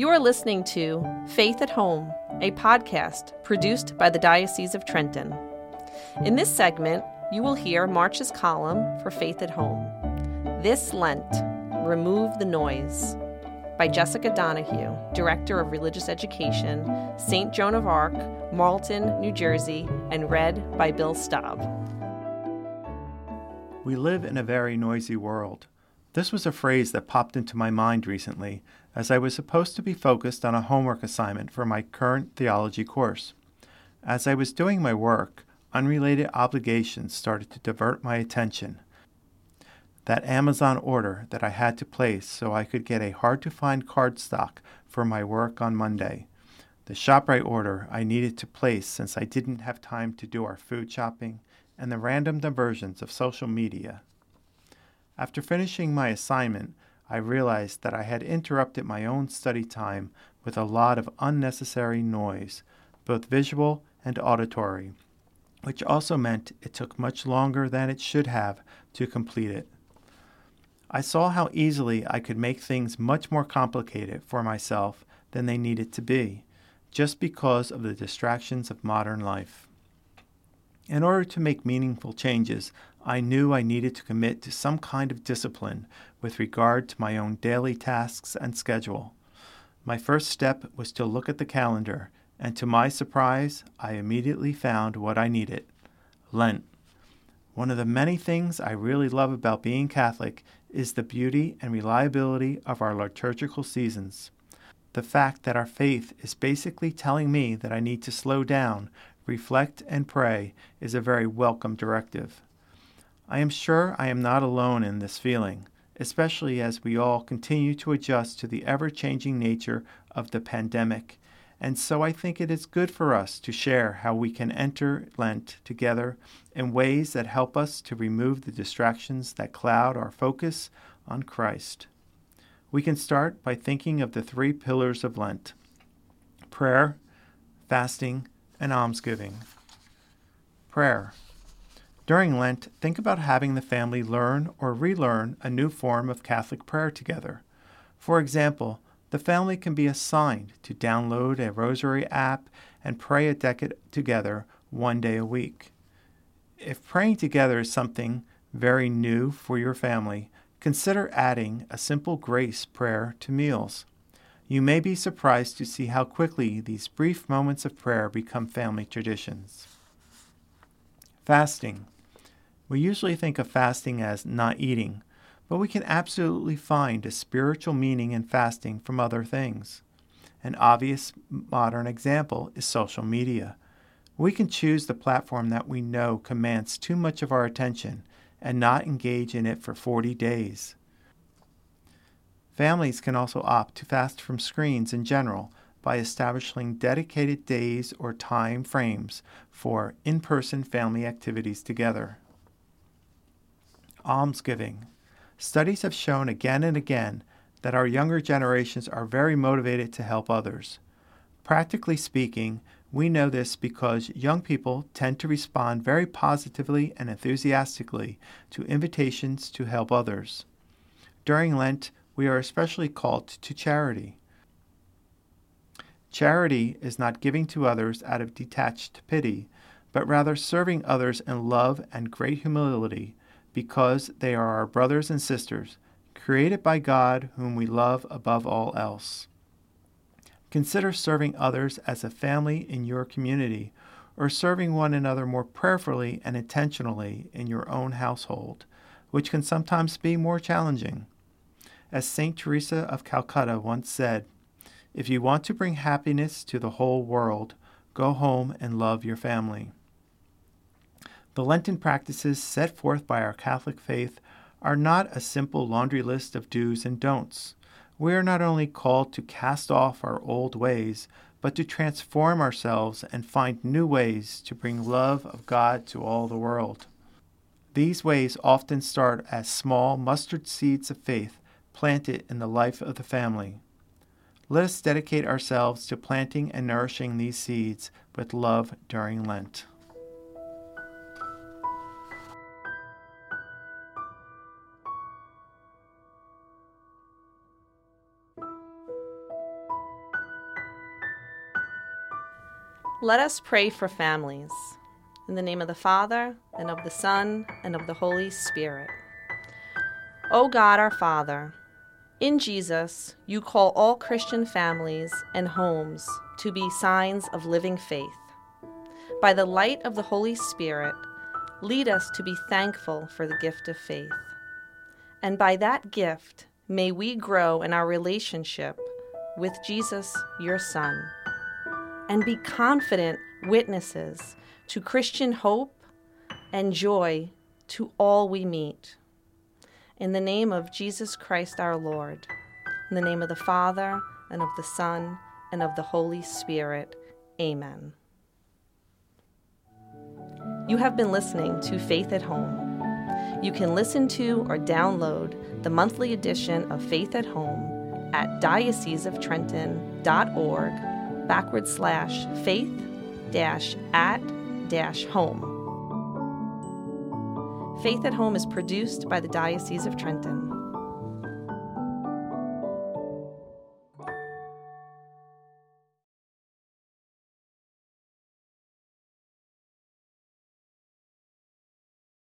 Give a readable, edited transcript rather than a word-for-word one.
You are listening to Faith at Home, a podcast produced by the Diocese of Trenton. In this segment, you will hear March's column for Faith at Home. This Lent, Remove the Noise, by Jessica Donahue, Director of Religious Education, St. Joan of Arc, Marlton, New Jersey, and read by Bill Staub. We live in a very noisy world. This was a phrase that popped into my mind recently as I was supposed to be focused on a homework assignment for my current theology course. As I was doing my work, unrelated obligations started to divert my attention. That Amazon order that I had to place so I could get a hard-to-find cardstock for my work on Monday. The ShopRite order I needed to place since I didn't have time to do our food shopping, and the random diversions of social media. After finishing my assignment, I realized that I had interrupted my own study time with a lot of unnecessary noise, both visual and auditory, which also meant it took much longer than it should have to complete it. I saw how easily I could make things much more complicated for myself than they needed to be, just because of the distractions of modern life. In order to make meaningful changes, I knew I needed to commit to some kind of discipline with regard to my own daily tasks and schedule. My first step was to look at the calendar, and to my surprise, I immediately found what I needed: Lent. One of the many things I really love about being Catholic is the beauty and reliability of our liturgical seasons. The fact that our faith is basically telling me that I need to slow down, reflect, and pray is a very welcome directive. I am sure I am not alone in this feeling, especially as we all continue to adjust to the ever-changing nature of the pandemic. And so I think it is good for us to share how we can enter Lent together in ways that help us to remove the distractions that cloud our focus on Christ. We can start by thinking of the three pillars of Lent: prayer, fasting, and almsgiving. Prayer. During Lent, think about having the family learn or relearn a new form of Catholic prayer together. For example, the family can be assigned to download a rosary app and pray a decade together one day a week. If praying together is something very new for your family, consider adding a simple grace prayer to meals. You may be surprised to see how quickly these brief moments of prayer become family traditions. Fasting. We usually think of fasting as not eating, but we can absolutely find a spiritual meaning in fasting from other things. An obvious modern example is social media. We can choose the platform that we know commands too much of our attention and not engage in it for 40 days. Families can also opt to fast from screens in general by establishing dedicated days or time frames for in-person family activities together. Almsgiving. Studies have shown again and again that our younger generations are very motivated to help others. Practically speaking, we know this because young people tend to respond very positively and enthusiastically to invitations to help others. During Lent, we are especially called to charity. Charity is not giving to others out of detached pity, but rather serving others in love and great humility, because they are our brothers and sisters, created by God, whom we love above all else. Consider serving others as a family in your community, or serving one another more prayerfully and intentionally in your own household, which can sometimes be more challenging. As Saint Teresa of Calcutta once said, "If you want to bring happiness to the whole world, go home and love your family." The Lenten practices set forth by our Catholic faith are not a simple laundry list of do's and don'ts. We are not only called to cast off our old ways, but to transform ourselves and find new ways to bring love of God to all the world. These ways often start as small mustard seeds of faith planted in the life of the family. Let us dedicate ourselves to planting and nourishing these seeds with love during Lent. Let us pray for families. In the name of the Father, and of the Son, and of the Holy Spirit. O God, our Father, in Jesus, you call all Christian families and homes to be signs of living faith. By the light of the Holy Spirit, lead us to be thankful for the gift of faith. And by that gift, may we grow in our relationship with Jesus, your Son, and be confident witnesses to Christian hope and joy to all we meet. In the name of Jesus Christ our Lord, in the name of the Father, and of the Son, and of the Holy Spirit. Amen. You have been listening to Faith at Home. You can listen to or download the monthly edition of Faith at Home at dioceseoftrenton.org/faith-at-home. Faith at Home is produced by the Diocese of Trenton.